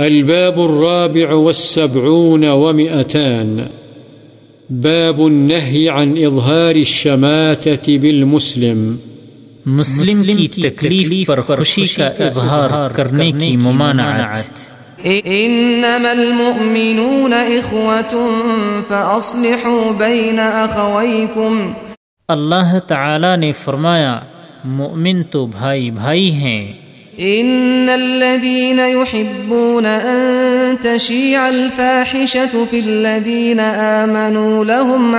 الباب الرابع والسبعون ومئتان باب النهي عن إظهار الشماتة بالمسلم مسلم کی تکلیف پر خوشی کا اظہار کرنے کی ممانعت إنما المؤمنون إخوة فأصلحوا بين أخويكم اللہ تعالی نے فرمایا مؤمن تو بھائی بھائی ہیں ان الذين يحبون ان تشيع الفاحشه في الذين امنوا لهم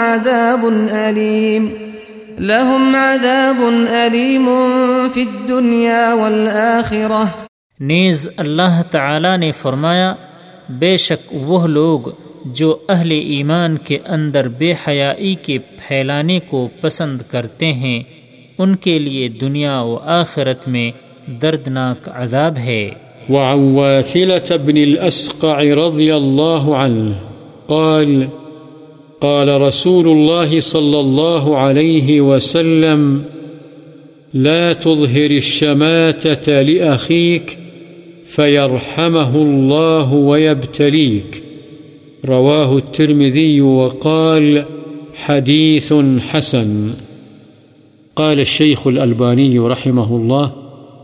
عذاب اليم في الدنيا والاخره نیز اللہ تعالی نے فرمایا بے شک وہ لوگ جو اہل ایمان کے اندر بے حیائی کے پھیلانے کو پسند کرتے ہیں ان کے لیے دنیا و آخرت میں دردناک عذاب ہے۔ وعن واثلة بن الأسقع رضی اللہ عنہ قال قال رسول اللہ صلی اللہ علیہ وسلم لا تظهر الشماتة لأخيك فيرحمه الله ويبتليك رواه الترمذي وقال حديث حسن قال الشيخ الألباني رحمه الله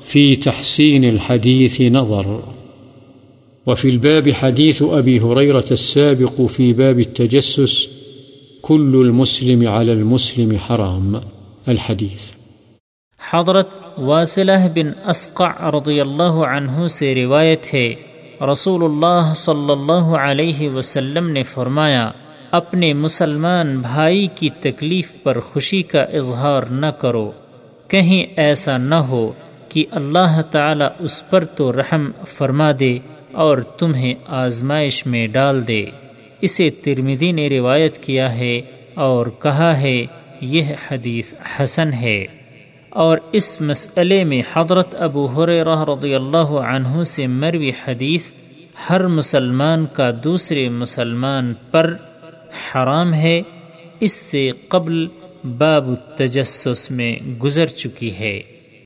في تحسين الحديث نظر وفي الباب حديث أبي هريرة السابق في باب التجسس كل المسلم على المسلم حرام الحديث حضرت واصلہ بن اسقع رضی اللہ عنہ سے روایت ہے رسول اللہ صلی اللہ علیہ وسلم نے فرمایا اپنے مسلمان بھائی کی تکلیف پر خوشی کا اظہار نہ کرو کہیں ایسا نہ ہو کہ اللہ تعالی اس پر تو رحم فرما دے اور تمہیں آزمائش میں ڈال دے۔ اسے ترمذی نے روایت کیا ہے اور کہا ہے یہ حدیث حسن ہے۔ اور اس مسئلے میں حضرت ابو ہریرہ رضی اللہ عنہ سے مروی حدیث ہر مسلمان کا دوسرے مسلمان پر حرام ہے اس سے قبل باب التجسس میں گزر چکی ہے۔